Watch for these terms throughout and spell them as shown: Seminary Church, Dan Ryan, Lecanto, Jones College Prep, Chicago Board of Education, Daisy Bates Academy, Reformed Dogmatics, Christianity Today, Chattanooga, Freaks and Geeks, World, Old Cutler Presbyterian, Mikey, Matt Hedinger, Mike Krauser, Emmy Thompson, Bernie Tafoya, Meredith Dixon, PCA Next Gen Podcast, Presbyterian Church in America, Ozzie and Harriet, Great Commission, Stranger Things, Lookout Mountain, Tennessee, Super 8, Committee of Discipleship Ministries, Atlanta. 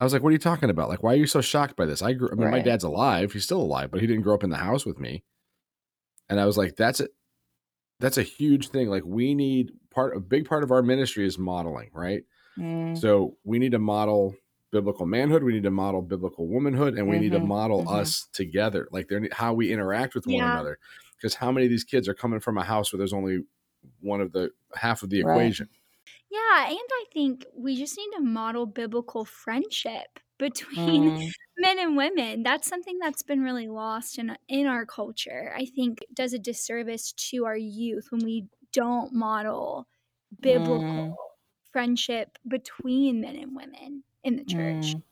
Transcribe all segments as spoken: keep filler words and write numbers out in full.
I was like, what are you talking about? Like, why are you so shocked by this? I grew, I mean, right. my dad's alive. He's still alive, but he didn't grow up in the house with me. And I was like, that's it. That's a huge thing. Like, we need part, a big part of our ministry is modeling, right? Mm. So we need to model biblical manhood. We need to model biblical womanhood, and we mm-hmm. need to model mm-hmm. us together. Like, they're how we interact with yeah. one another. Because how many of these kids are coming from a house where there's only one of the half of the right. equation? Yeah, and I think we just need to model biblical friendship between mm. men and women. That's something that's been really lost in in our culture. I think it does a disservice to our youth when we don't model biblical mm. friendship between men and women in the church. Mm.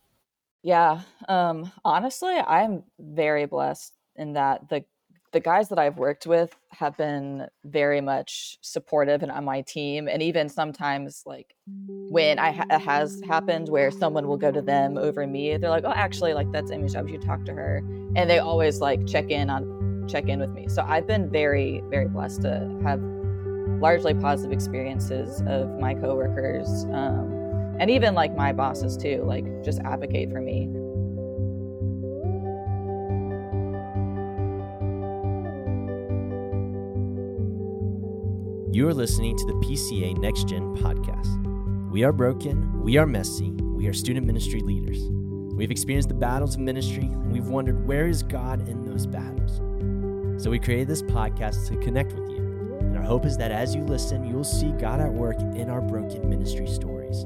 Yeah, um, honestly, I'm very blessed in that the The guys that I've worked with have been very much supportive and on my team. And even sometimes, like, when I ha- it has happened where someone will go to them over me, they're like, oh, actually, like, that's Amy's job. You talk to her. And they always, like, check in on check in with me. So I've been very, very blessed to have largely positive experiences of my coworkers, um, and even, like, my bosses, too, like, just advocate for me. You are listening to the P C A Next Gen Podcast. We are broken, we are messy, we are student ministry leaders. We've experienced the battles of ministry, and we've wondered, where is God in those battles? So we created this podcast to connect with you, and our hope is that as you listen, you'll see God at work in our broken ministry stories.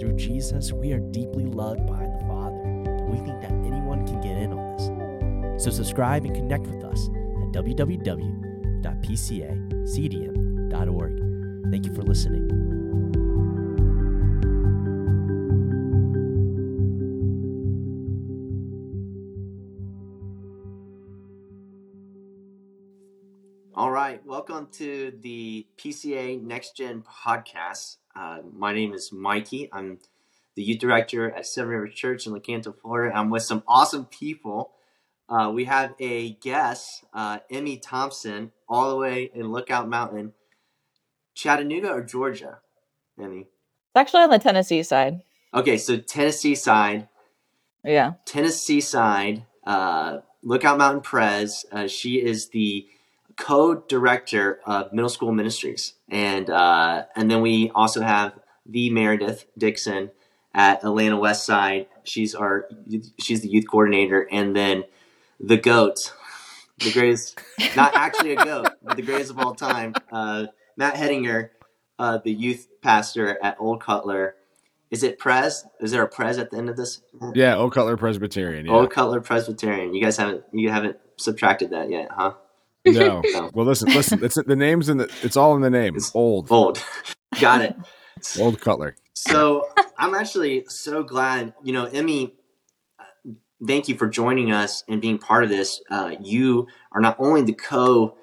Through Jesus, we are deeply loved by the Father, and we think that anyone can get in on this. So subscribe and connect with us at w w w dot p c a c d m dot org. Thank you for listening. All right, welcome to the P C A Next Gen Podcast. Uh, my name is Mikey. I'm the youth director at Seminary Church in Lecanto, Florida. I'm with some awesome people. Uh, we have a guest, uh, Emmy Thompson, all the way in Lookout Mountain. Chattanooga or Georgia, Emmy? It's actually on the Tennessee side. Okay, so Tennessee side. Yeah. Tennessee side, uh, Lookout Mountain Pres. Uh, she is the co-director of middle school ministries. And uh, and then we also have the Meredith Dixon at Atlanta Westside. She's our she's the youth coordinator. And then the GOAT, the greatest, not actually a GOAT, but the greatest of all time, uh, Matt Hedinger, uh, the youth pastor at Old Cutler. Is it Pres? Is there a Pres at the end of this? Yeah, Old Cutler Presbyterian. Yeah. Old Cutler Presbyterian. You guys haven't you haven't subtracted that yet, huh? No. no. Well, listen, listen. It's the names in the. It's all in the name. It's old. Old. Got it. Old Cutler. So I'm actually so glad. You know, Emmy, thank you for joining us and being part of this. Uh, you are not only the co.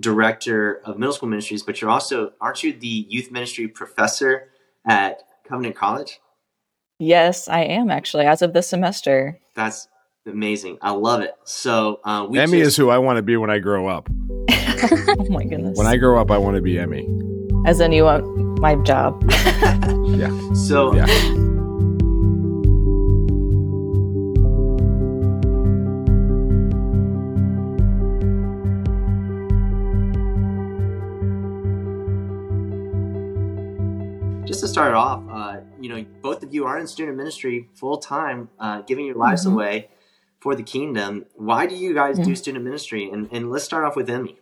director of middle school ministries, but you're also, aren't you the youth ministry professor at Covenant College? Yes, I am actually, as of this semester. That's amazing. I love it. So uh, we Emmy just... is who I want to be when I grow up. Oh my goodness. When I grow up, I want to be Emmy. As in you want my job. Yeah. So yeah. To start off, uh, you know, both of you are in student ministry full time, uh, giving your lives mm-hmm. away for the kingdom. Why do you guys yeah. do student ministry? And, and let's start off with Emmy.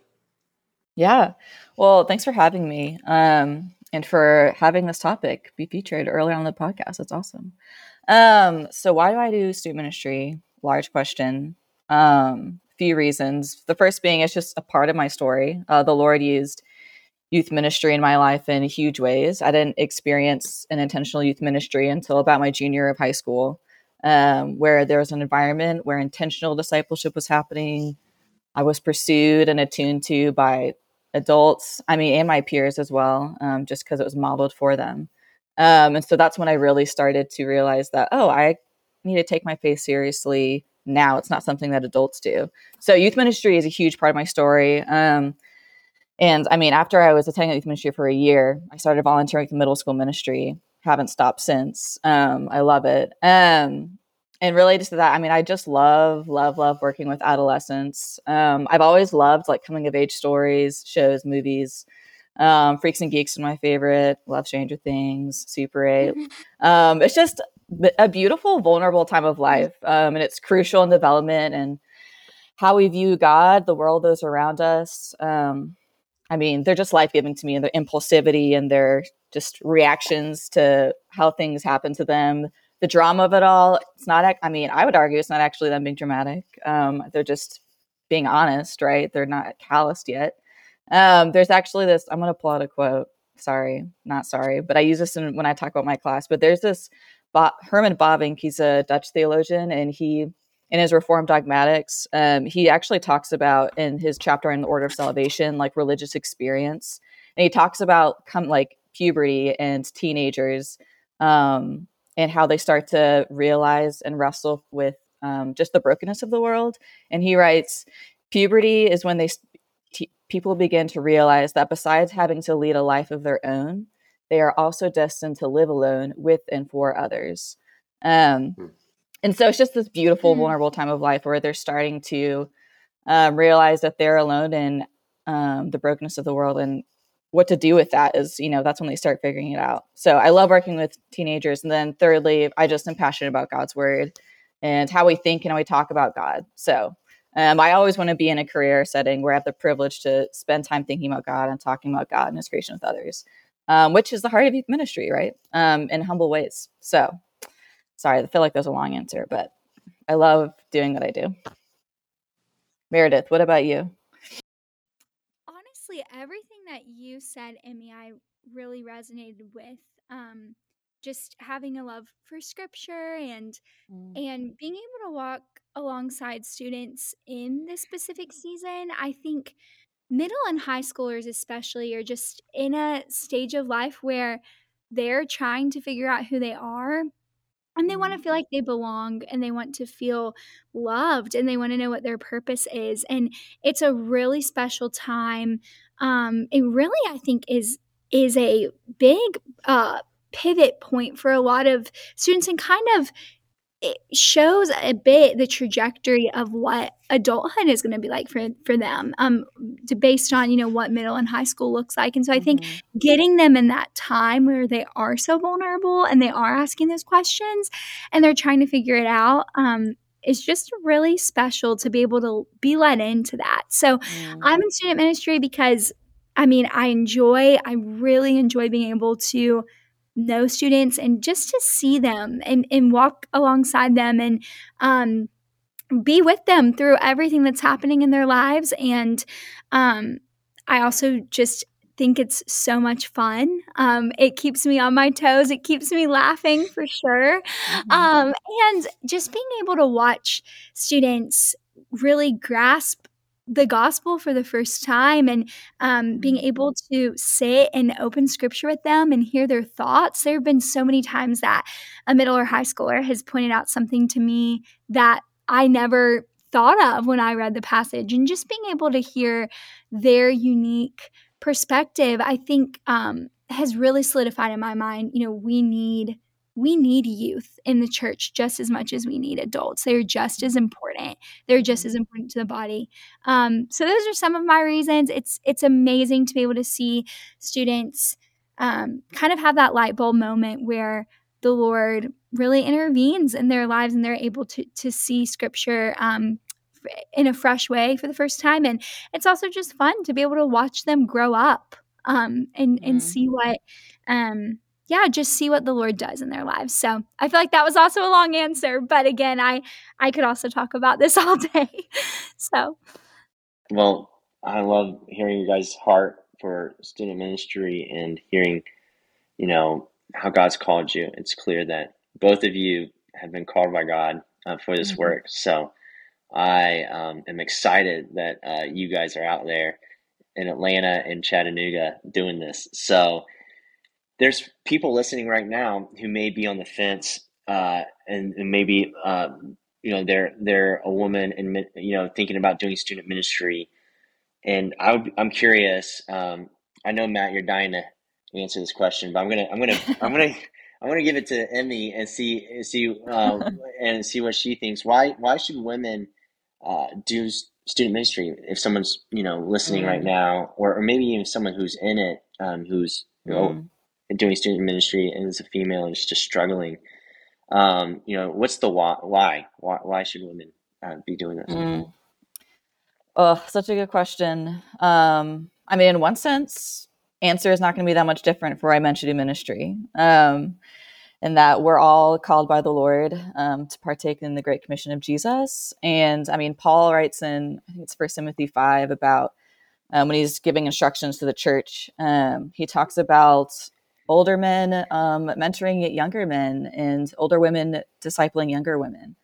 Yeah. Well, thanks for having me um, and for having this topic be featured earlier on the podcast. That's awesome. Um, so why do I do student ministry? Large question. Um, few reasons. The first being it's just a part of my story. Uh, the Lord used youth ministry in my life in huge ways. I didn't experience an intentional youth ministry until about my junior year of high school, um, where there was an environment where intentional discipleship was happening. I was pursued and attuned to by adults, I mean, and my peers as well, um, just because it was modeled for them. Um, and so that's when I really started to realize that, oh, I need to take my faith seriously now. It's not something that adults do. So youth ministry is a huge part of my story. Um, And I mean, after I was attending youth ministry for a year, I started volunteering with the middle school ministry. haven't stopped since. Um, I love it. Um, and related to that, I mean, I just love, love, love working with adolescents. Um, I've always loved like coming of age stories, shows, movies. Um, Freaks and Geeks is my favorite. Love Stranger Things, Super eight. Um, it's just a beautiful, vulnerable time of life. Um, and it's crucial in development and how we view God, the world, those around us. Um, I mean, they're just life-giving to me, and their impulsivity and their just reactions to how things happen to them. The drama of it all, it's not, I mean, I would argue it's not actually them being dramatic. Um, they're just being honest, right? They're not calloused yet. Um, there's actually this, I'm going to pull out a quote. Sorry, not sorry, but I use this in, when I talk about my class. But there's this ba- Herman Bavinck, he's a Dutch theologian, and he, in his Reformed Dogmatics, um, he actually talks about in his chapter on the order of salvation, like religious experience. And he talks about come like puberty and teenagers um, and how they start to realize and wrestle with um, just the brokenness of the world. And he writes, puberty is when they st- people begin to realize that besides having to lead a life of their own, they are also destined to live alone with and for others. Um, mm. And so it's just this beautiful, mm. vulnerable time of life where they're starting to um, realize that they're alone in um, the brokenness of the world, and what to do with that is, you know, that's when they start figuring it out. So I love working with teenagers. And then thirdly, I just am passionate about God's word and how we think and how we talk about God. So Um, I always want to be in a career setting where I have the privilege to spend time thinking about God and talking about God and his creation with others, um, which is the heart of youth ministry, right? Um, in humble ways. So, sorry, I feel like there's a long answer, but I love doing what I do. Meredith, what about you? Honestly, everything that you said, Emmy, I really resonated with. Um, just having a love for scripture and mm. and being able to walk alongside students in this specific season. I think middle and high schoolers especially are just in a stage of life where they're trying to figure out who they are, and they want to feel like they belong, and they want to feel loved, and they want to know what their purpose is. And it's a really special time. Um, it really, I think, is is a big uh, pivot point for a lot of students, and kind of it shows a bit the trajectory of what adulthood is going to be like for, for them, um, to, based on, you know, what middle and high school looks like. And so I think mm-hmm. getting them in that time where they are so vulnerable and they are asking those questions and they're trying to figure it out, um, is just really special to be able to be let into that. So mm-hmm. I'm in student ministry because, I mean, I enjoy, I really enjoy being able to know students and just to see them and, and walk alongside them and um, be with them through everything that's happening in their lives. And um, I also just think it's so much fun. Um, it keeps me on my toes. It keeps me laughing for sure. Mm-hmm. Um, and just being able to watch students really grasp the gospel for the first time, and um, being able to sit and open scripture with them and hear their thoughts. There have been so many times that a middle or high schooler has pointed out something to me that I never thought of when I read the passage, and just being able to hear their unique perspective, I think um, has really solidified in my mind, you know, we need We need youth in the church just as much as we need adults. They're just as important. They're just as important to the body. Um, so those are some of my reasons. It's it's amazing to be able to see students um, kind of have that light bulb moment where the Lord really intervenes in their lives and they're able to to see scripture um, in a fresh way for the first time. And it's also just fun to be able to watch them grow up um, and, mm-hmm. and see what um, – Yeah, just see what the Lord does in their lives. So I feel like that was also a long answer, but again, I, I could also talk about this all day. So, well, I love hearing you guys' heart for student ministry and hearing, you know, how God's called you. It's clear that both of you have been called by God uh, for this mm-hmm. work. So I um, am excited that uh, you guys are out there in Atlanta and Chattanooga doing this. So there's people listening right now who may be on the fence, uh, and, and maybe uh, you know they're they're a woman and you know thinking about doing student ministry. And I would, I'm curious. Um, I know Matt, you're dying to answer this question, but I'm gonna I'm gonna I'm gonna I want to give it to Emmy and see see um, and see what she thinks. Why why should women uh, do student ministry? If someone's you know listening mm-hmm. right now, or, or maybe even someone who's in it, um, who's you know, mm-hmm. doing student ministry and is a female and is just struggling. Um, you know, what's the why? Why? Why, why should women uh, be doing this? Mm. Oh, such a good question. Um, I mean, in one sense, answer is not going to be that much different for I mentioned in ministry, um, in that we're all called by the Lord um, to partake in the Great Commission of Jesus. And I mean, Paul writes in, I think it's First Timothy five about um, when he's giving instructions to the church, um, he talks about older men um, mentoring younger men and older women discipling younger women.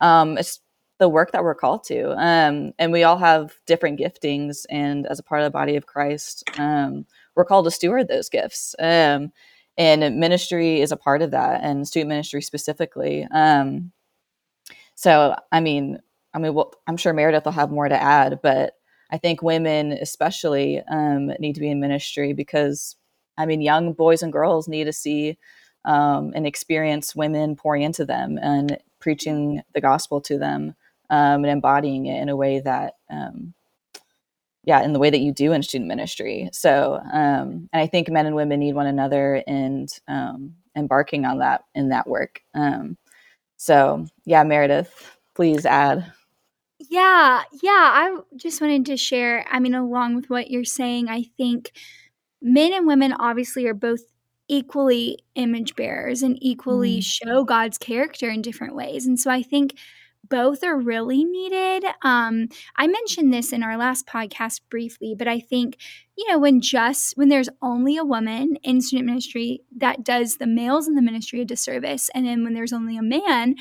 Um, it's the work that we're called to. Um, and we all have different giftings. And as a part of the body of Christ, um, we're called to steward those gifts. Um, and ministry is a part of that, and student ministry specifically. Um, so, I mean, I mean, well, I'm sure Meredith will have more to add, but I think women especially um, need to be in ministry because I mean, young boys and girls need to see um, and experience women pouring into them and preaching the gospel to them um, and embodying it in a way that, um, yeah, in the way that you do in student ministry. So, um, and I think men and women need one another and um, embarking on that in that work. Um, so, yeah, Meredith, please add. Yeah, yeah, I just wanted to share, I mean, along with what you're saying, I think men and women obviously are both equally image bearers and equally mm. show God's character in different ways. And so I think both are really needed. Um, I mentioned this in our last podcast briefly, but I think, you know, when just when there's only a woman in student ministry, that does the males in the ministry a disservice. And then when there's only a man,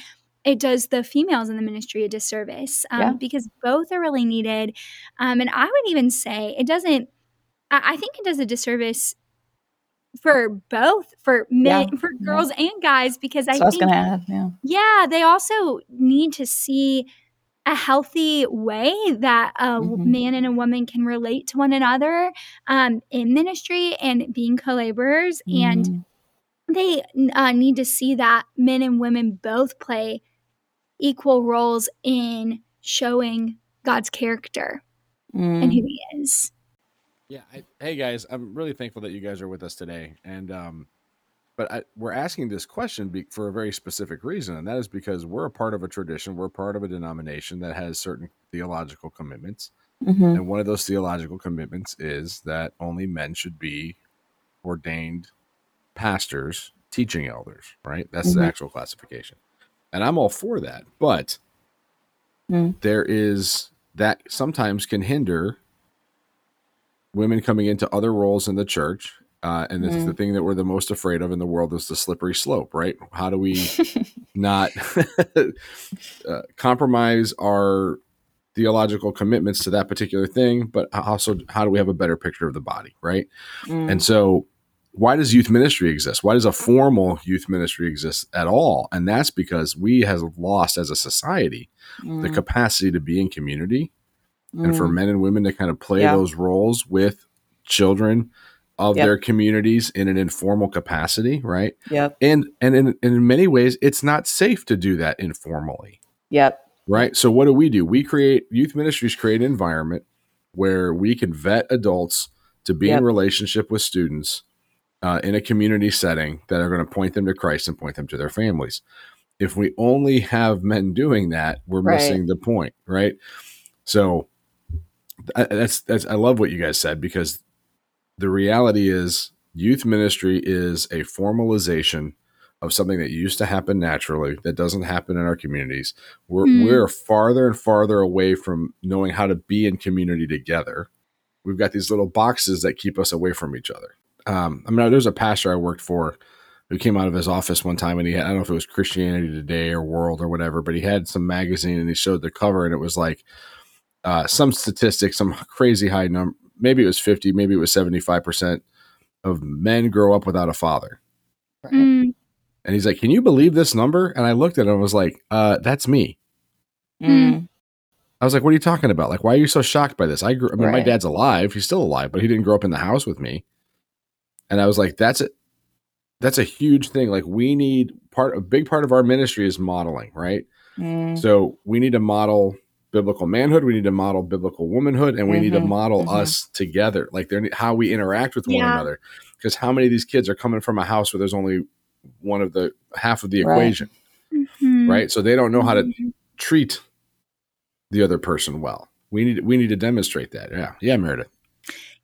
it does the females in the ministry a disservice um, yeah. because both are really needed. Um, and I would even say it doesn't, I think it does a disservice for both, for men, yeah, for girls yeah. and guys, because I so think, I was gonna add, yeah. yeah, they also need to see a healthy way that a mm-hmm. man and a woman can relate to one another um, in ministry and being co-laborers. Mm-hmm. And they uh, need to see that men and women both play equal roles in showing God's character mm. and who he is. Yeah. I, hey guys, I'm really thankful that you guys are with us today. And, um, but I, we're asking this question be, for a very specific reason. And that is because we're a part of a tradition. We're part of a denomination that has certain theological commitments. Mm-hmm. And one of those theological commitments is that only men should be ordained pastors, teaching elders, right? That's mm-hmm. the actual classification. And I'm all for that, but mm. there is that sometimes can hinder women coming into other roles in the church. Uh, and mm. the thing that we're the most afraid of in the world is the slippery slope, right? How do we not uh, compromise our theological commitments to that particular thing, but also how do we have a better picture of the body, right? Mm. And so why does youth ministry exist? Why does a formal youth ministry exist at all? And that's because we have lost as a society mm. the capacity to be in community and for men and women to kind of play yeah. those roles with children of yep. their communities in an informal capacity, right? Yep. And and in, in many ways, it's not safe to do that informally. Yep. Right? So what do we do? We create, youth ministries create an environment where we can vet adults to be yep. in relationship with students uh, in a community setting that are going to point them to Christ and point them to their families. If we only have men doing that, we're right. missing the point, right? So I, that's that's I love what you guys said, because the reality is youth ministry is a formalization of something that used to happen naturally that doesn't happen in our communities. We're mm. we're farther and farther away from knowing how to be in community together. We've got these little boxes that keep us away from each other. Um, I mean, there's a pastor I worked for who came out of his office one time and he had, I don't know if it was Christianity Today or World or whatever, but he had some magazine and he showed the cover and it was like, Uh, some statistics, some crazy high number, maybe it was fifty, maybe it was seventy-five percent of men grow up without a father. Right. Mm. And he's like, can you believe this number? And I looked at him and was like, uh, that's me. Mm. I was like, what are you talking about? Like, why are you so shocked by this? I grew, I mean, right. my dad's alive. He's still alive, but he didn't grow up in the house with me. And I was like, that's it. that's a huge thing. Like we need part, a big part of our ministry is modeling, right? Mm. So we need to model biblical manhood. We need to model biblical womanhood, and we mm-hmm. need to model mm-hmm. us together. Like they're, how we interact with yeah. one another. Because how many of these kids are coming from a house where there's only one of the half of the right. equation, mm-hmm. right? So they don't know how to treat the other person well. We need, we need to demonstrate that. Yeah. Yeah. Meredith.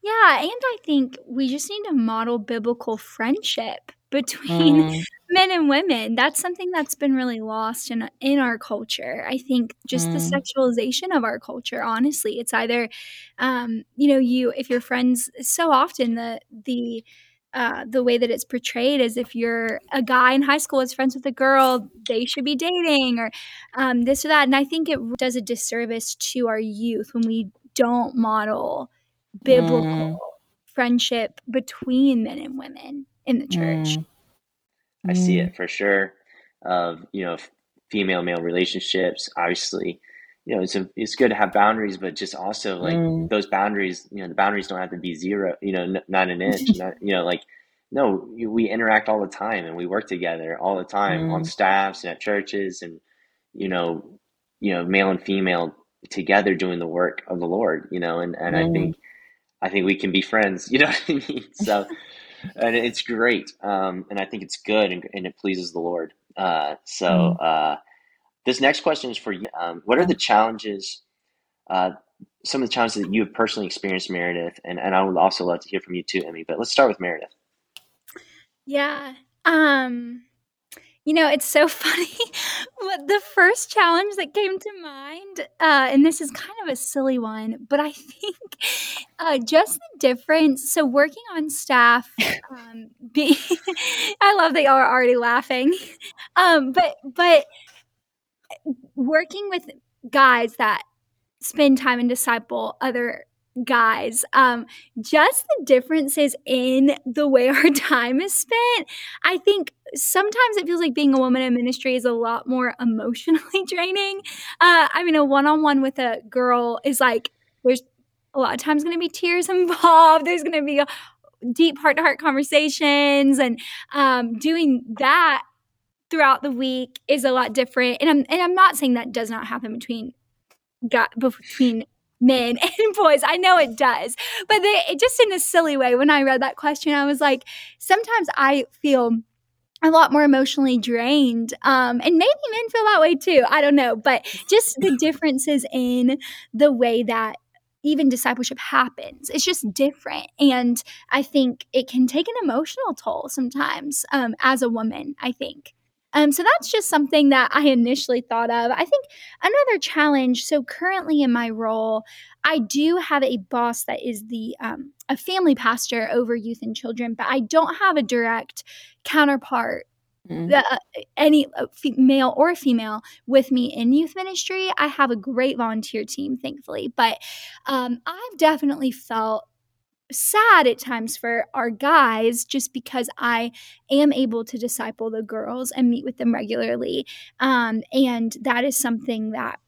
Yeah. And I think we just need to model biblical friendship between mm. men and women. That's something that's been really lost in in our culture. I think just mm. the sexualization of our culture, honestly, it's either, um, you know, you, if your friends, so often the, the, uh, the way that it's portrayed is if you're a guy in high school is friends with a girl, they should be dating or um, this or that. And I think it does a disservice to our youth when we don't model biblical mm. friendship between men and women in the church. Mm. I see it for sure. Uh, you know, female male relationships, obviously, you know, it's a, it's good to have boundaries, but just also like mm. those boundaries, you know, the boundaries don't have to be zero, you know, n- not an inch, not, you know, like, no, we interact all the time and we work together all the time mm. on staffs and at churches and, you know, you know, male and female together doing the work of the Lord, you know, and, and mm. I think, I think we can be friends, you know what I mean? So, and it's great. Um, and I think it's good and, and it pleases the Lord. Uh, so, uh, this next question is for you. Um, what are the challenges, uh, some of the challenges that you have personally experienced, Meredith? And, and I would also love to hear from you too, Emmy, but let's start with Meredith. Yeah. Um, you know, it's so funny. The first challenge that came to mind, uh, and this is kind of a silly one, but I think uh, just the difference. So working on staff, um, being, I love that y'all are already laughing, um, but but working with guys that spend time and disciple other guys, um, just the differences in the way our time is spent. I think sometimes it feels like being a woman in ministry is a lot more emotionally draining. Uh, I mean, a one-on-one with a girl is like, there's a lot of times going to be tears involved. There's going to be a deep heart-to-heart conversations, and um, doing that throughout the week is a lot different. And I'm, and I'm not saying that does not happen between between men and boys. I know it does, but they, it just in a silly way. When I read that question, I was like, sometimes I feel a lot more emotionally drained. Um, and maybe men feel that way too. I don't know, but just the differences in the way that even discipleship happens. It's just different. And I think it can take an emotional toll sometimes, um, as a woman, I think. Um, so that's just something that I initially thought of. I think another challenge, so currently in my role, I do have a boss that is the um, a family pastor over youth and children, but I don't have a direct counterpart, mm-hmm. the, uh, any uh, male or female with me in youth ministry. I have a great volunteer team, thankfully, but um, I've definitely felt sad at times for our guys just because I am able to disciple the girls and meet with them regularly. Um, and that is something that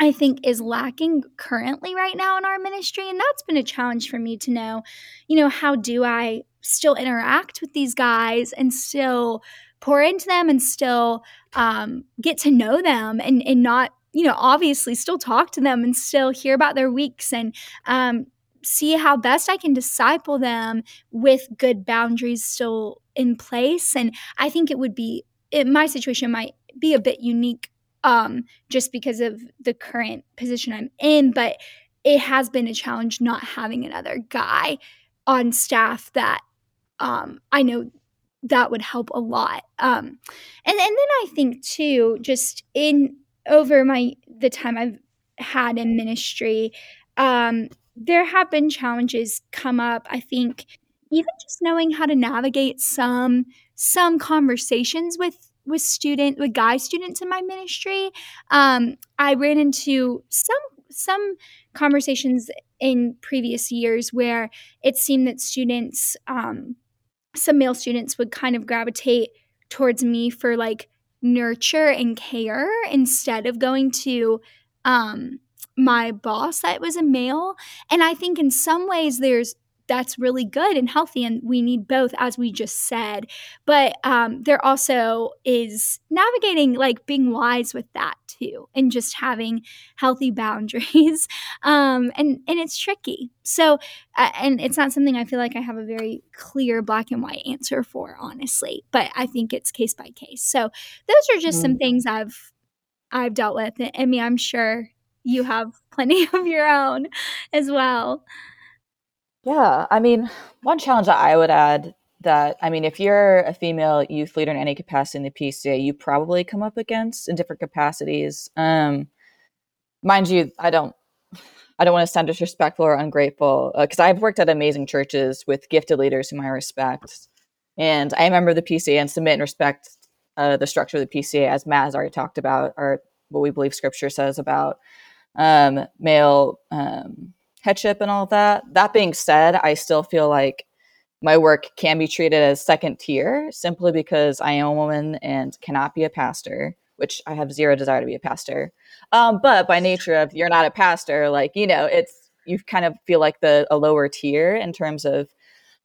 I think is lacking currently right now in our ministry. And that's been a challenge for me to know, you know, how do I still interact with these guys and still pour into them and still um, get to know them and, and not, you know, obviously still talk to them and still hear about their weeks and, um, see how best I can disciple them with good boundaries still in place. And I think it would be, it, my situation might be a bit unique um, just because of the current position I'm in, but it has been a challenge not having another guy on staff that um, I know that would help a lot. Um, and, and then I think too, just in over my, the time I've had in ministry, um, there have been challenges come up. I think even just knowing how to navigate some some conversations with with student with guy students in my ministry. Um, I ran into some some conversations in previous years where it seemed that students, um, some male students, would kind of gravitate towards me for like nurture and care instead of going to Um, my boss that was a male. And I think in some ways there's that's really good and healthy, and we need both, as we just said. But um, there also is navigating, like, being wise with that too, and just having healthy boundaries. um, and and it's tricky. So, uh, and it's not something I feel like I have a very clear black and white answer for, honestly. But I think it's case by case. So those are just mm. some things I've I've dealt with, and Emmy, I'm sure you have plenty of your own as well. Yeah. I mean, one challenge that I would add that, I mean, if you're a female youth leader in any capacity in the P C A, you probably come up against in different capacities. Um, mind you, I don't, I don't want to sound disrespectful or ungrateful, because uh, I've worked at amazing churches with gifted leaders whom I respect. And I remember the P C A and submit and respect uh, the structure of the P C A, as Matt has already talked about, or what we believe scripture says about um, male um headship and all of that. That being said, I still feel like my work can be treated as second tier simply because I am a woman and cannot be a pastor, which I have zero desire to be a pastor. Um, but by nature of you're not a pastor, like, you know, it's, you kind of feel like the a lower tier in terms of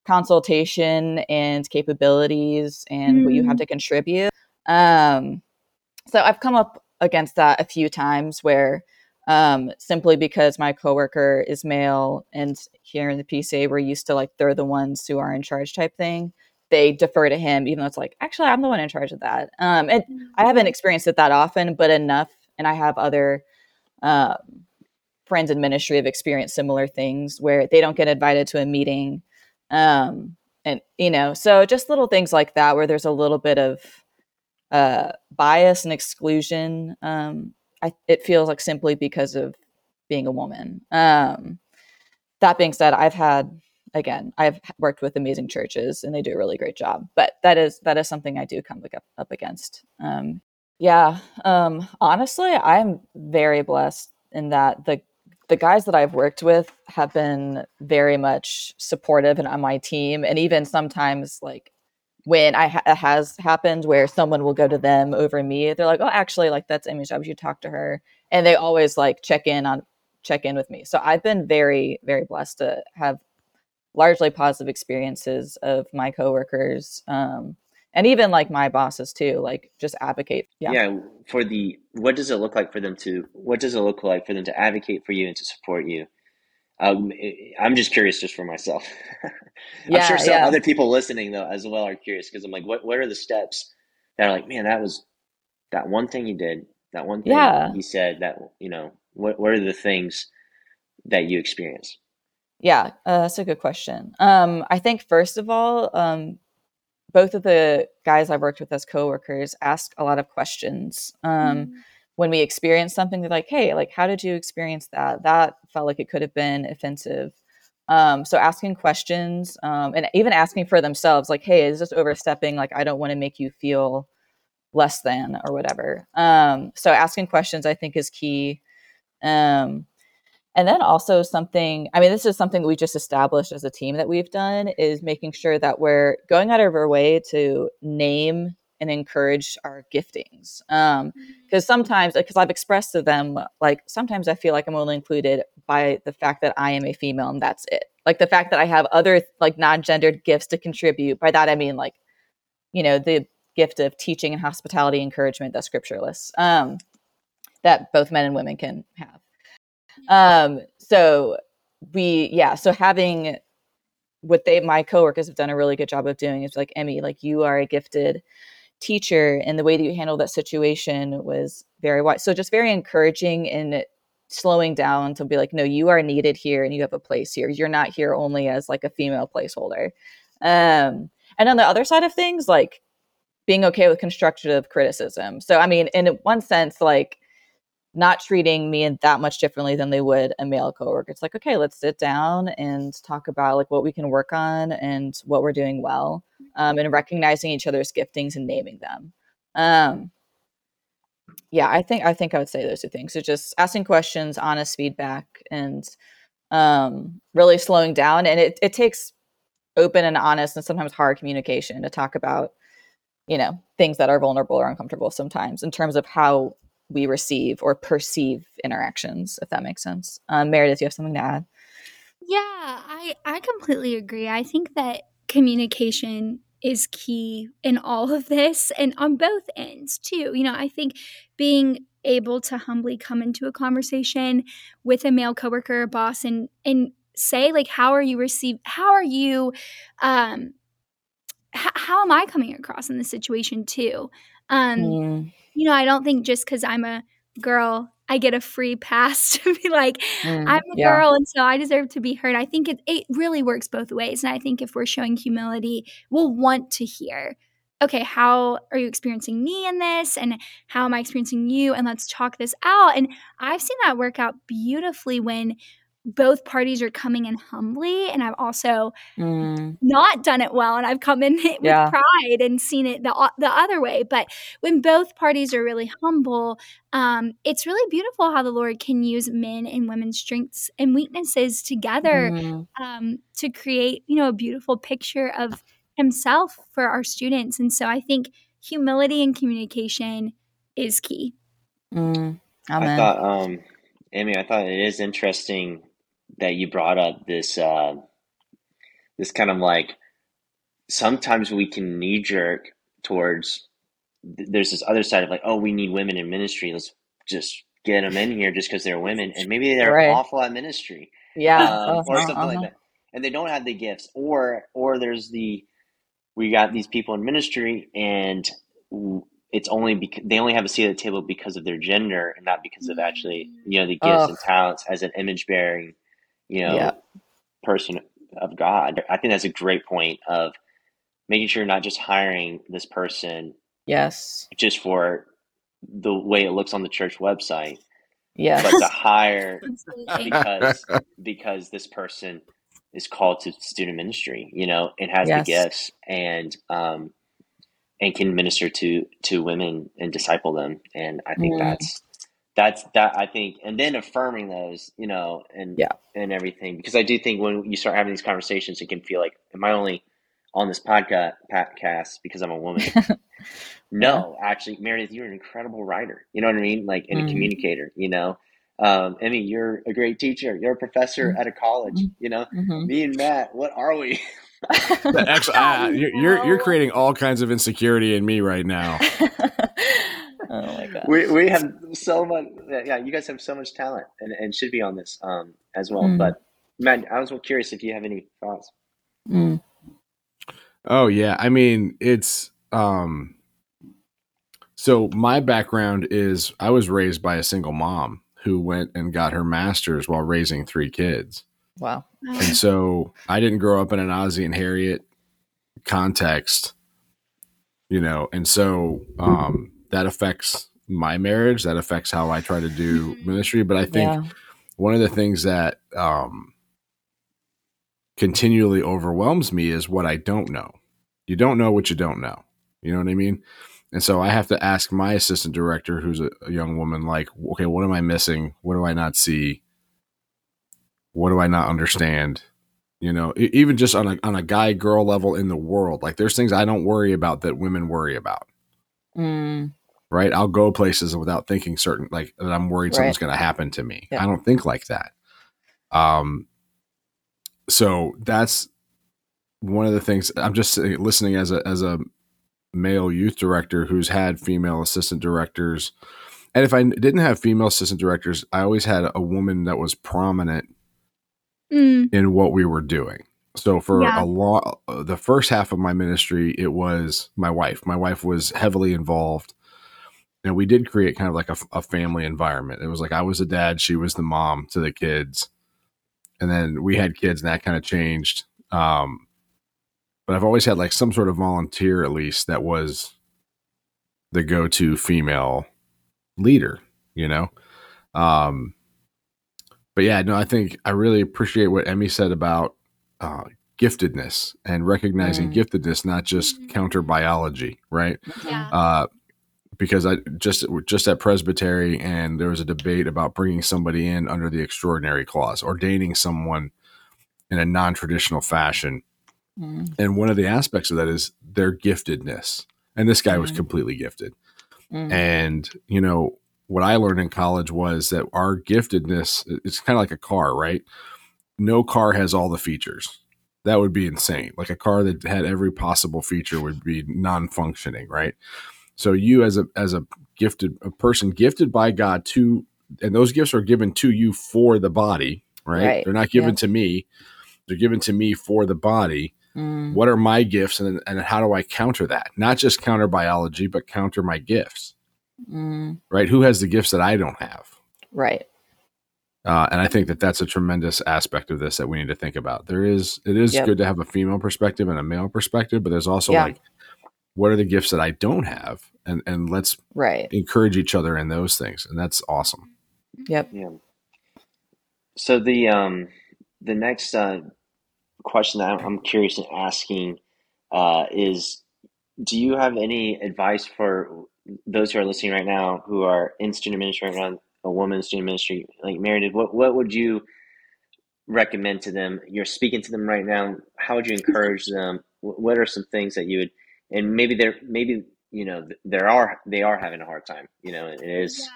consultation and capabilities and mm. what you have to contribute. Um, so I've come up against that a few times where Um, simply because my coworker is male, and here in the P C A, we're used to, like, they're the ones who are in charge type thing. They defer to him, even though it's like, actually, I'm the one in charge of that. Um, and I haven't experienced it that often, but enough. And I have other uh, friends in ministry have experienced similar things where they don't get invited to a meeting. Um, and, you know, so just little things like that, where there's a little bit of uh, bias and exclusion, um, I, it feels like, simply because of being a woman. Um, that being said, I've had, again, I've worked with amazing churches and they do a really great job, but that is, that is something I do come up, up against. Um, yeah. Um, honestly, I'm very blessed in that the, the guys that I've worked with have been very much supportive and on my team. And even sometimes, like, when I ha- has happened where someone will go to them over me, they're like, oh, actually, like, that's Emmy's job, you talk to her. And they always, like, check in on, check in with me. So I've been very, very blessed to have largely positive experiences of my coworkers. Um, and even, like, my bosses too, like, just advocate. Yeah. yeah. For the, what does it look like for them to, what does it look like for them to advocate for you and to support you? Um, I'm just curious, just for myself. I'm yeah, sure some yeah. other people listening though as well are curious, because I'm like, what what are the steps that are like, man, that was that one thing you did, that one thing yeah. he said, that, you know, what what are the things that you experience? Yeah, uh, that's a good question. Um, I think first of all, um, both of the guys I've worked with as coworkers ask a lot of questions. Um, mm-hmm. When we experience something, they're like, hey, like, how did you experience that? That felt like it could have been offensive. Um, so asking questions um, and even asking for themselves, like, hey, is this overstepping? Like, I don't want to make you feel less than or whatever. Um, so asking questions, I think, is key. Um, and then also something, I mean, this is something we just established as a team that we've done, is making sure that we're going out of our way to name and encourage our giftings. Um, because sometimes, because I've expressed to them, like, sometimes I feel like I'm only included by the fact that I am a female and that's it. Like, the fact that I have other, like, non-gendered gifts to contribute. By that, I mean, like, you know, the gift of teaching and hospitality, encouragement, that's scripture lists, um, that both men and women can have. Um, so we, yeah, so having what they, my coworkers have done a really good job of doing is like, Emmy, like, you are a gifted teacher, and the way that you handled that situation was very wise. So just very encouraging and slowing down to be like, no, you are needed here and you have a place here. You're not here only as, like, a female placeholder. Um, and on the other side of things, like, being okay with constructive criticism. So, I mean, in one sense, like, not treating me in that much differently than they would a male coworker. It's like, okay, let's sit down and talk about, like, what we can work on and what we're doing well, um, and recognizing each other's giftings and naming them. Um, yeah, I think I think I would say those two things. So just asking questions, honest feedback, and um, really slowing down. And it, it takes open and honest and sometimes hard communication to talk about, you know, things that are vulnerable or uncomfortable sometimes in terms of how we receive or perceive interactions, if that makes sense. Um, Meredith, do you have something to add? Yeah, I, I completely agree. I think that communication is key in all of this and on both ends too. You know, I think being able to humbly come into a conversation with a male coworker or boss and and say, like, how are you received? How are you, um, h- how am I coming across in this situation too? Um, yeah. You know, I don't think just because I'm a girl, I get a free pass to be like, mm, I'm a yeah. girl and so I deserve to be heard. I think it, it really works both ways. And I think if we're showing humility, we'll want to hear, okay, how are you experiencing me in this? And how am I experiencing you? And let's talk this out. And I've seen that work out beautifully when both parties are coming in humbly. And I've also mm. not done it well. And I've come in with yeah. pride and seen it the the other way. But when both parties are really humble, um, it's really beautiful how the Lord can use men and women's strengths and weaknesses together mm. um, to create, you know, a beautiful picture of Himself for our students. And so I think humility and communication is key. Mm. I thought, um, Emmy, I thought it is interesting that you brought up this uh, this kind of like, sometimes we can knee jerk towards, th- there's this other side of like, oh, we need women in ministry. Let's just get them in here just because they're women. And maybe they're right. awful at ministry. Yeah. Um, uh-huh, or something uh-huh. like that. And they don't have the gifts. Or or there's the, we got these people in ministry and it's only because they only have a seat at the table because of their gender and not because of actually, you know, the gifts Ugh. and talents as an image bearing, you know, yeah. person of God. I think that's a great point of making sure you're not just hiring this person. Yes. Just for the way it looks on the church website. Yeah. But to hire because because this person is called to student ministry, you know, and has yes. the gifts and, um, and can minister to, to women and disciple them. And I think mm. that's, that's that I think, and then affirming those, you know, and, yeah. and everything, because I do think when you start having these conversations, it can feel like, am I only on this podcast podcast because I'm a woman? No, yeah. actually, Meredith, you're an incredible writer. You know what I mean? Like, and mm. a communicator, you know? Um, Emmy, you're a great teacher. You're a professor mm-hmm. at a college. You know, mm-hmm. me and Matt, what are we? Actually, I, you're you're creating all kinds of insecurity in me right now. Oh my god, we we have so much. Yeah, you guys have so much talent, and, and should be on this um as well. Mm. But Matt, I was curious if you have any thoughts. Mm. Oh yeah, I mean it's um. So my background is I was raised by a single mom who went and got her master's while raising three kids. Wow. And so I didn't grow up in an Ozzie and Harriet context, you know, and so um, that affects my marriage. That affects how I try to do ministry. But I think yeah. one of the things that um, continually overwhelms me is what I don't know. You don't know what you don't know. You know what I mean? And so I have to ask my assistant director, who's a, a young woman, like, okay, what am I missing? What do I not see? What do I not understand? You know, even just on a, on a guy girl level in the world, like there's things I don't worry about that women worry about. Mm. Right. I'll go places without thinking certain, like that I'm worried right. something's going to happen to me. Yeah. I don't think like that. Um, so that's one of the things I'm just listening as a, as a, male youth director who's had female assistant directors. And if I didn't have female assistant directors, I always had a woman that was prominent mm. in what we were doing. So for yeah. a lot, the first half of my ministry, it was my wife. My wife was heavily involved and we did create kind of like a, a family environment. It was like, I was the dad, she was the mom to the kids. And then we had kids and that kind of changed. Um, But I've always had like some sort of volunteer, at least, that was the go-to female leader, you know? Um, but yeah, no, I think I really appreciate what Emmy said about uh, giftedness and recognizing mm. giftedness, not just mm-hmm. counter biology, right? Yeah. Uh, because I just, just at Presbytery, and there was a debate about bringing somebody in under the extraordinary clause, ordaining someone in a non-traditional fashion. Mm. And one of the aspects of that is their giftedness. And this guy mm. was completely gifted. Mm. And, you know, what I learned in college was that our giftedness, it's kind of like a car, right? no car has all the features. That would be insane. Like a car that had every possible feature would be non-functioning, right? So you as a as a gifted a person gifted by God to, and those gifts are given to you for the body, right? right. They're not given yeah. to me. They're given to me for the body. Mm. What are my gifts, and and how do I counter that? Not just counter biology, but counter my gifts, mm. right? Who has the gifts that I don't have? Right. Uh, and I think that that's a tremendous aspect of this that we need to think about. There is, it is yep. good to have a female perspective and a male perspective, but there's also yeah. like, what are the gifts that I don't have? And and let's right. encourage each other in those things. And that's awesome. Yep. Yeah. So the, um, the next uh, question that I'm curious in asking uh, is, do you have any advice for those who are listening right now who are in student ministry right now, a woman's student ministry, like Meredith, what, what would you recommend to them? You're speaking to them right now. How would you encourage them? What are some things that you would, and maybe they're, maybe, you know, there are, they are having a hard time, you know, it is,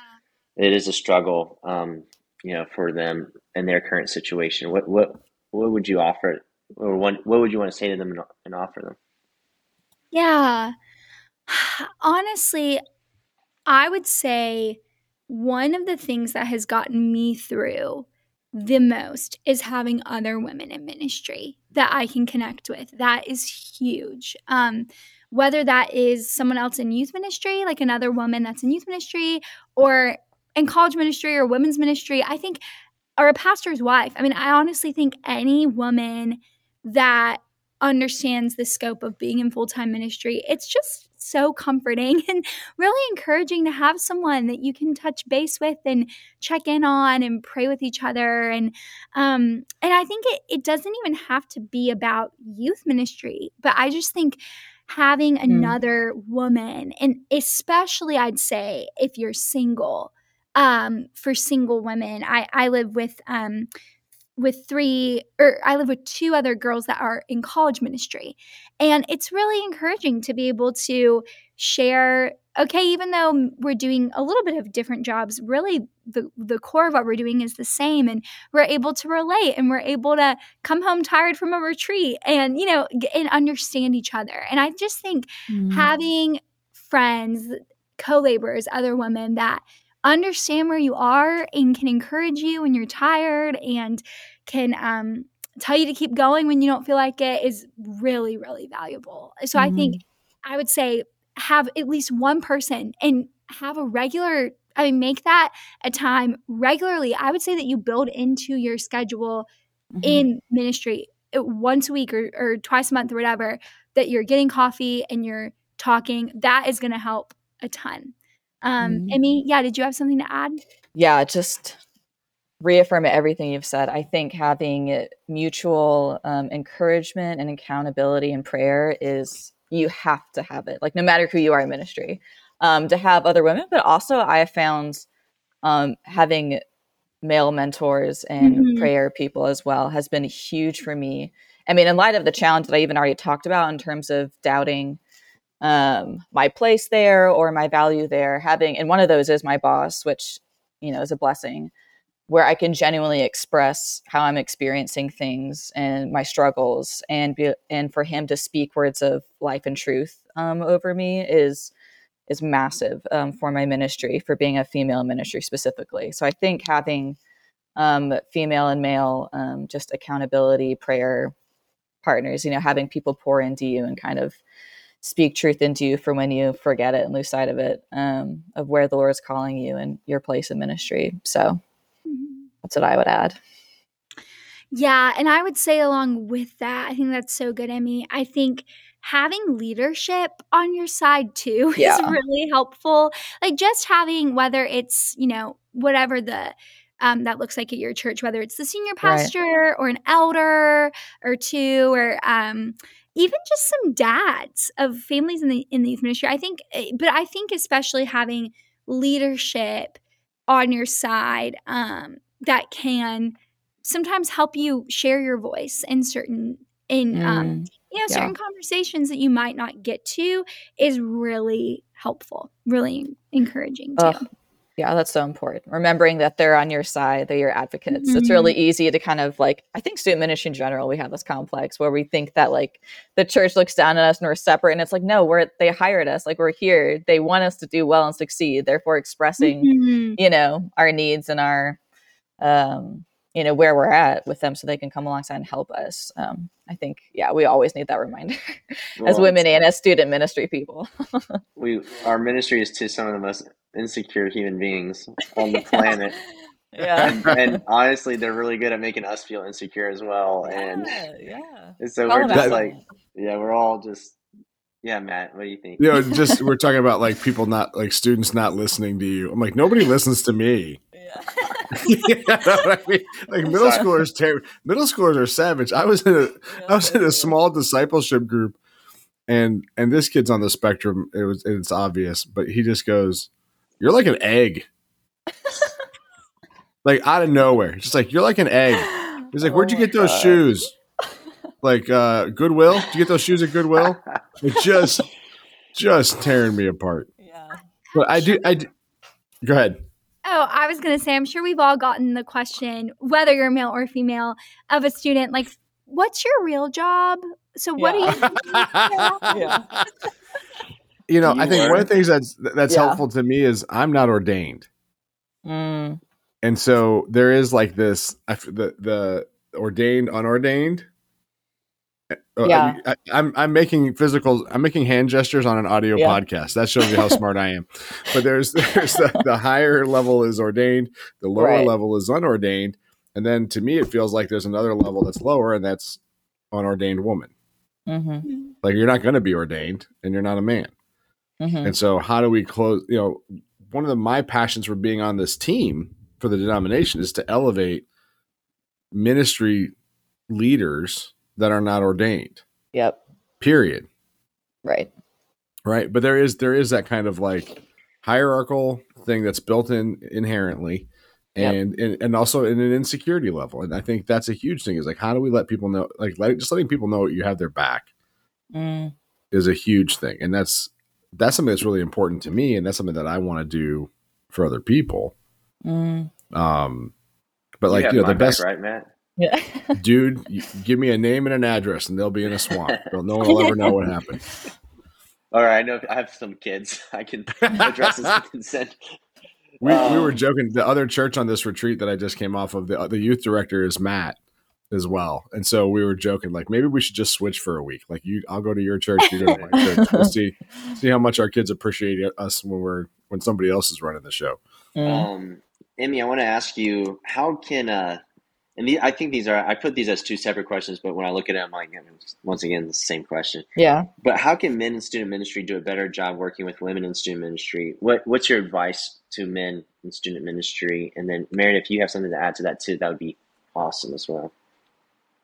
yeah. it is a struggle, um, you know, for them and their current situation. What, what, what would you offer, or what, what would you want to say to them and, and offer them? Yeah. Honestly, I would say, one of the things that has gotten me through the most is having other women in ministry that I can connect with. That is huge. Um, whether that is someone else in youth ministry, like another woman that's in youth ministry, or in college ministry or women's ministry, I think, or a pastor's wife. I mean, I honestly think any woman that understands the scope of being in full-time ministry, it's just so comforting and really encouraging to have someone that you can touch base with and check in on and pray with each other. And um, and I think it, it doesn't even have to be about youth ministry, but I just think having mm. another woman, and especially I'd say if you're single, um, for single women, I, I live with um, with three, or I live with two other girls that are in college ministry. And it's really encouraging to be able to share, okay, even though we're doing a little bit of different jobs, really the, the core of what we're doing is the same, and we're able to relate, and we're able to come home tired from a retreat and, you know, and understand each other. And I just think mm-hmm. having friends, co-laborers, other women that understand where you are and can encourage you when you're tired and can um, tell you to keep going when you don't feel like it is really, really valuable. So mm-hmm. I think I would say have at least one person and have a regular, I mean, make that a time regularly. I would say that you build into your schedule mm-hmm. in ministry once a week or, or twice a month or whatever, that you're getting coffee and you're talking. That is going to help a ton. Um, Emmy, yeah, did you have something to add? Yeah, just reaffirm everything you've said. I think having mutual um, encouragement and accountability in prayer is, you have to have it, like no matter who you are in ministry, um, to have other women. But also I have found um, having male mentors and mm-hmm. prayer people as well has been huge for me. I mean, in light of the challenge that I even already talked about in terms of doubting um, my place there or my value there, having, and one of those is my boss, which, you know, is a blessing, where I can genuinely express how I'm experiencing things and my struggles, and be, and for him to speak words of life and truth, um, over me is, is massive, um, for my ministry, for being a female ministry specifically. So I think having, um, female and male, um, just accountability, prayer partners, you know, having people pour into you and kind of speak truth into you for when you forget it and lose sight of it, um, of where the Lord is calling you and your place in ministry. So that's what I would add. Yeah. And I would say along with that, I think that's so good, Emmy. I think having leadership on your side too yeah. is really helpful. Like just having, whether it's, you know, whatever the, Um, that looks like at your church, whether it's the senior pastor right. or an elder or two, or um, even just some dads of families in the in the youth ministry. I think, but I think especially having leadership on your side um, that can sometimes help you share your voice in certain in mm, um, you know yeah. certain conversations that you might not get to is really helpful, really encouraging too. Oh. Yeah, that's so important. Remembering that they're on your side, they're your advocates. Mm-hmm. It's really easy to kind of like, I think student ministry in general, we have this complex where we think that like the church looks down at us and we're separate. And it's like, no, we're, they hired us. Like we're here. They want us to do well and succeed. Therefore expressing, mm-hmm. you know, our needs and our, um, you know, where we're at with them so they can come alongside and help us. Um, I think, yeah, we always need that reminder well, as women and as student ministry people. we, our ministry is to some of the most insecure human beings on the planet. Yeah. And, and honestly, they're really good at making us feel insecure as well. Yeah, and, yeah. and so Call we're just like, it. yeah, we're all just, yeah, Matt, what do you think? You know, just, we're talking about like people not like students not listening to you. I'm like, nobody listens to me. Yeah. you know what I mean? Like middle Sorry. schoolers, ter- middle schoolers are savage. I was in a, yeah, I was in a small discipleship group, and and this kid's on the spectrum. It was, it's obvious, but he just goes, "You're like an egg," like out of nowhere, just like you're like an egg. He's like, oh "Where'd you get those God. shoes? Like uh, Goodwill? Did you get those shoes at Goodwill?" It just, just tearing me apart. Yeah, but I do. I do. Go ahead. Oh, I was going to say, I'm sure we've all gotten the question, whether you're male or female, of a student, like, what's your real job? So what yeah. do you yeah. You know, you I think learn. one of the things that's, that's yeah. helpful to me is I'm not ordained. Mm. And so there is like this, the, the ordained, unordained. Yeah. I, I, I'm I'm making physical I'm making hand gestures on an audio yeah. podcast. That shows you how smart I am. But there's there's the, the higher level is ordained, the lower right. level is unordained, and then to me it feels like there's another level that's lower, and that's unordained woman. Mm-hmm. Like you're not going to be ordained, and you're not a man. Mm-hmm. And so how do we close? You know, one of the, my passions for being on this team for the denomination is to elevate ministry leaders that are not ordained. Yep. Period. Right. Right. But there is, there is that kind of like hierarchical thing that's built in inherently, and, yep. and, and also in an insecurity level. And I think that's a huge thing, is like, how do we let people know, like let, just letting people know you have their back mm. is a huge thing. And that's, that's something that's really important to me. And that's something that I want to do for other people. Mm. Um, but like, you, you know, the best, back, right, Matt? Yeah. Dude, you give me a name and an address, and they'll be in a swamp. No one will ever know what happened. All right, I know I have some kids. I can address this with consent. We, um, we were joking. The other church on this retreat that I just came off of, the, the youth director is Matt as well, and so we were joking, like maybe we should just switch for a week. Like you, I'll go to your church. You go to my church. We'll see see how much our kids appreciate us when we're when somebody else is running the show. Um, Emmy, I want to ask you, how can uh. And the, I think these are, I put these as two separate questions, but when I look at it, I'm like, once again, the same question. Yeah. But how can men in student ministry do a better job working with women in student ministry? What What's your advice to men in student ministry? And then Meredith, if you have something to add to that too, that would be awesome as well.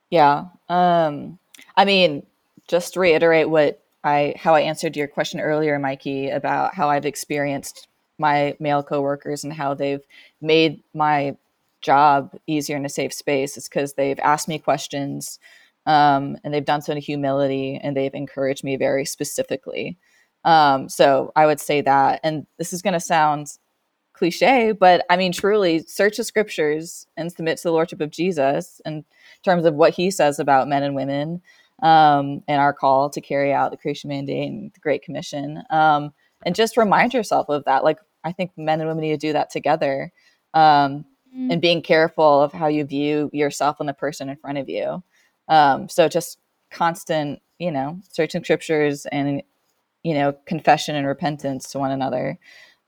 Yeah. Um, I mean, just to reiterate what I, how I answered your question earlier, Mikey, about how I've experienced my male coworkers and how they've made my job easier in a safe space. It's because they've asked me questions um, and they've done so in humility, and they've encouraged me very specifically. Um, so I would say that, and this is going to sound cliche, but I mean, truly search the scriptures and submit to the Lordship of Jesus in terms of what he says about men and women um, and our call to carry out the creation mandate and the Great Commission. Um, and just remind yourself of that. Like, I think men and women need to do that together. Um, And being careful of how you view yourself and the person in front of you. Um, so just constant, you know, searching scriptures and, you know, confession and repentance to one another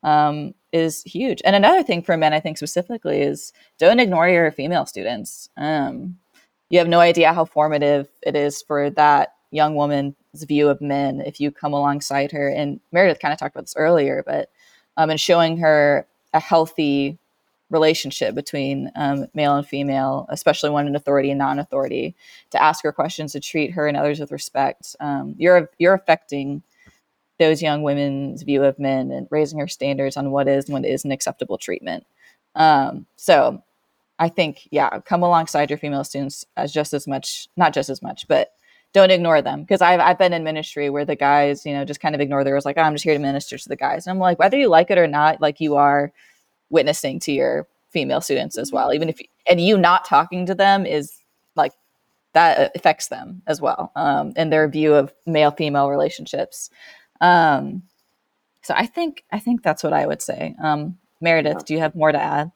um, is huge. And another thing for men, I think specifically, is don't ignore your female students. Um, you have no idea how formative it is for that young woman's view of men if you come alongside her. And Meredith kind of talked about this earlier, but um, and showing her a healthy relationship between um, male and female, especially one in authority and non-authority, to ask her questions, to treat her and others with respect. Um, you're you're affecting those young women's view of men and raising her standards on what is and what isn't acceptable treatment. Um, so I think, yeah, come alongside your female students as just as much, not just as much, but don't ignore them. Because I've, I've been in ministry where the guys, you know, just kind of ignore. There was like, oh, I'm just here to minister to the guys. And I'm like, whether you like it or not, like you are witnessing to your female students as well, even if, and you not talking to them is like, that affects them as well, um, and their view of male-female relationships. Um, so I think, I think that's what I would say. Um, Meredith, do you have more to add?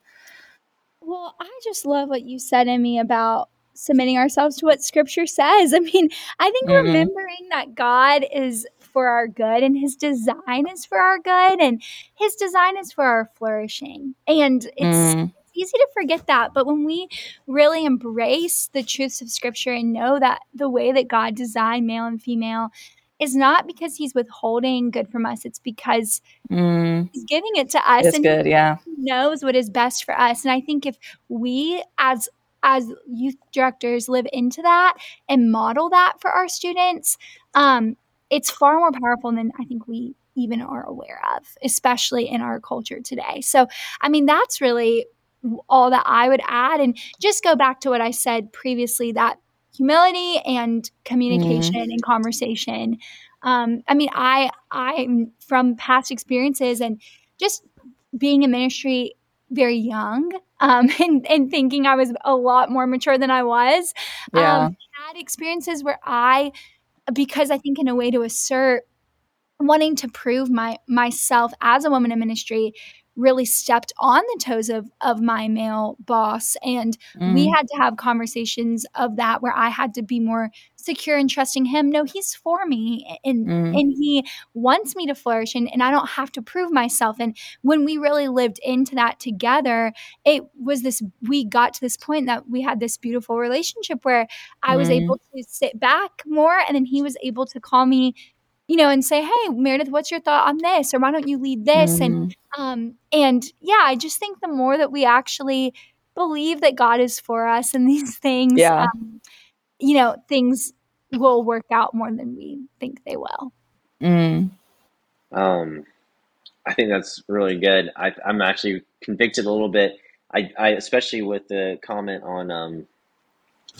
Well, I just love what you said, Emmy, about submitting ourselves to what Scripture says. I mean, I think mm-hmm. remembering that God is for our good and His design is for our good and His design is for our flourishing. And it's mm. easy to forget that. But when we really embrace the truths of Scripture and know that the way that God designed male and female is not because He's withholding good from us. It's because mm. He's giving it to us. It's and good, yeah. He knows what is best for us. And I think if we as as youth directors live into that and model that for our students, um, it's far more powerful than I think we even are aware of, especially in our culture today. So, I mean, that's really all that I would add. And just go back to what I said previously, that humility and communication mm-hmm. and conversation. Um, I mean, I, I'm from past experiences and just being in ministry very young, um, and, and thinking I was a lot more mature than I was. Yeah. Um, had experiences where I, because I think in a way to assert wanting to prove my myself as a woman in ministry, really stepped on the toes of, of my male boss. And mm. we had to have conversations of that where I had to be more secure in trusting him. No, he's for me and mm. and he wants me to flourish and, and I don't have to prove myself. And when we really lived into that together, it was this, we got to this point that we had this beautiful relationship where I mm. was able to sit back more and then he was able to call me, you know, and say, hey, Meredith, what's your thought on this? Or why don't you lead this? Mm-hmm. And, um, and yeah, I just think the more that we actually believe that God is for us and these things, yeah. um, you know, things will work out more than we think they will. Mm. Um, I think that's really good. I, I'm actually convicted a little bit. I, I, especially with the comment on, um,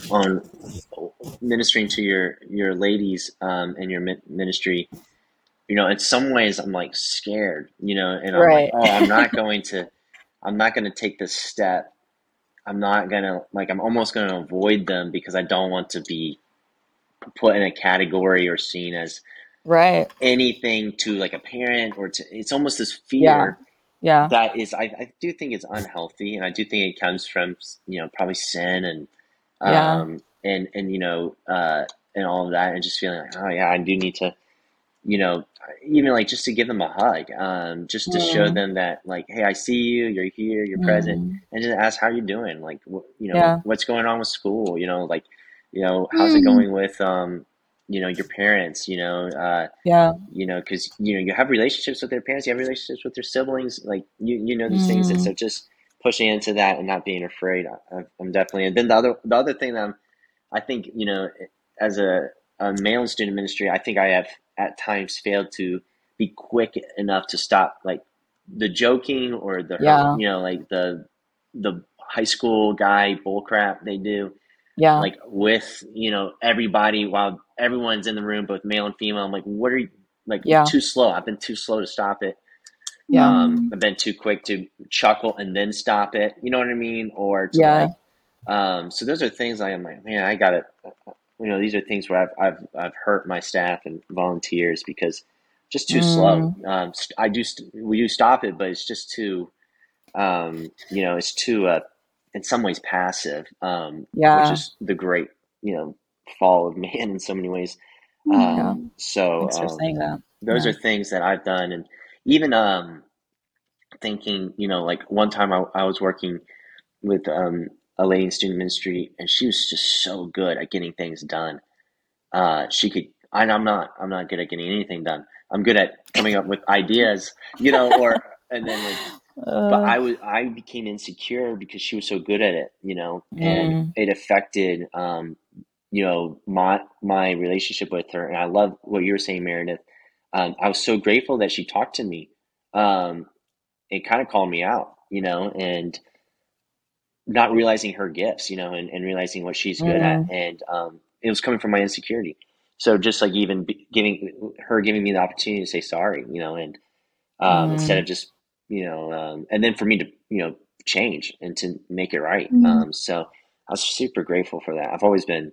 on ministering to your your ladies um in your ministry, you know, in some ways I'm like scared, you know, and I'm right. like, oh, I'm not going to I'm not going to take this step. I'm not going to like I'm almost going to avoid them because I don't want to be put in a category or seen as right anything to like a parent or to it's almost this fear. Yeah. Yeah. That is I, I do think it's unhealthy, and I do think it comes from, you know, probably sin and Yeah. Um, and, and, you know, uh, and all of that, and just feeling like, oh yeah, I do need to, you know, even like just to give them a hug, um, just to yeah. show them that like, hey, I see you, you're here, you're mm. present, and just ask how you're doing. Like, wh- you know, yeah. what's going on with school, you know, like, you know, how's mm. it going with, um, you know, your parents, you know, uh, yeah, you know, cause you know, you have relationships with their parents, you have relationships with their siblings. Like you, you know, these mm. things. And so just pushing into that and not being afraid. I, I'm definitely, and then the other, the other thing that I'm, I think, you know, as a, a male in student ministry, I think I have at times failed to be quick enough to stop like the joking or the, yeah. you know, like the, the high school guy bull crap they do. Yeah. Like with, you know, everybody while everyone's in the room, both male and female. I'm like, what are you like yeah. too slow? I've been too slow to stop it. Yeah. Um, I've been too quick to chuckle and then stop it. You know what I mean? Or to yeah. like, um, so those are things I am like, man, I got it. You know, these are things where I've, I've, I've hurt my staff and volunteers because just too mm. slow. Um, I do, st- we do stop it, but it's just too, um, you know, it's too, uh, in some ways passive, um, yeah. which is the great, you know, fall of man in so many ways. Um, yeah. so, Thanks for um, saying that. Those yeah. are things that I've done. And, Even um, thinking, you know, like one time I, I was working with um, a lady in student ministry, and she was just so good at getting things done. Uh, she could, and I'm not, I'm not good at getting anything done. I'm good at coming up with ideas, you know, or and then. Like, uh, but I was, I became insecure because she was so good at it, you know, mm. and it affected, um, you know, my my relationship with her. And I love what you were saying, Meredith. Um, I was so grateful that she talked to me. Um, it kind of called me out, you know, and not realizing her gifts, you know, and, and realizing what she's good mm. at. And um, it was coming from my insecurity. So just like even giving her, giving me the opportunity to say sorry, you know, and um, mm. instead of just you know, um, and then for me to, you know, change and to make it right. Mm-hmm. Um, so I was super grateful for that. I've always been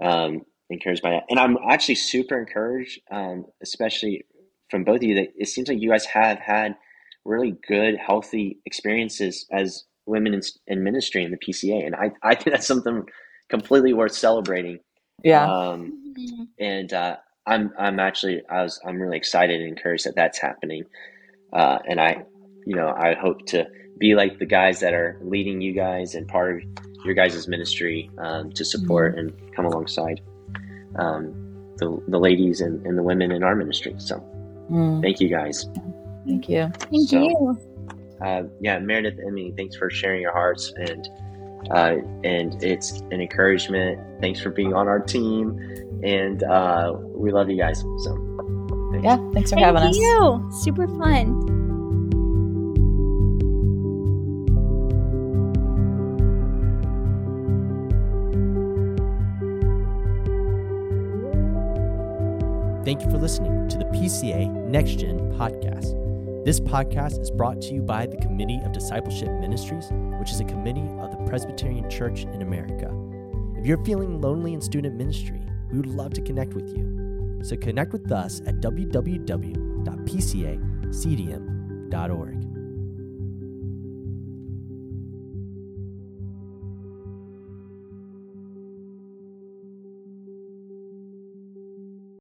um, encouraged by that. And I'm actually super encouraged, um, especially from both of you, that it seems like you guys have had really good, healthy experiences as women in, in ministry in the P C A. And I, I think that's something completely worth celebrating. Yeah. Um, and uh, I'm, I'm actually, I was, I'm really excited and encouraged that that's happening. Uh, and I, you know, I hope to be like the guys that are leading you guys and part of your guys' ministry, um, to support and come alongside, um, the, the ladies and, and the women in our ministry. So mm. thank you guys. Thank you. Thank so, you. Uh, yeah, Meredith, Emmy, thanks for sharing your hearts, and uh, and it's an encouragement. Thanks for being on our team, and uh, we love you guys. So, thanks. Yeah, thanks for Thank having you. us. Super fun. Thank you for listening to the P C A Next Gen Podcast. This podcast is brought to you by the Committee of Discipleship Ministries, which is a committee of the Presbyterian Church in America. If you're feeling lonely in student ministry, we would love to connect with you. So connect with us at w w w dot p c a c d m dot org.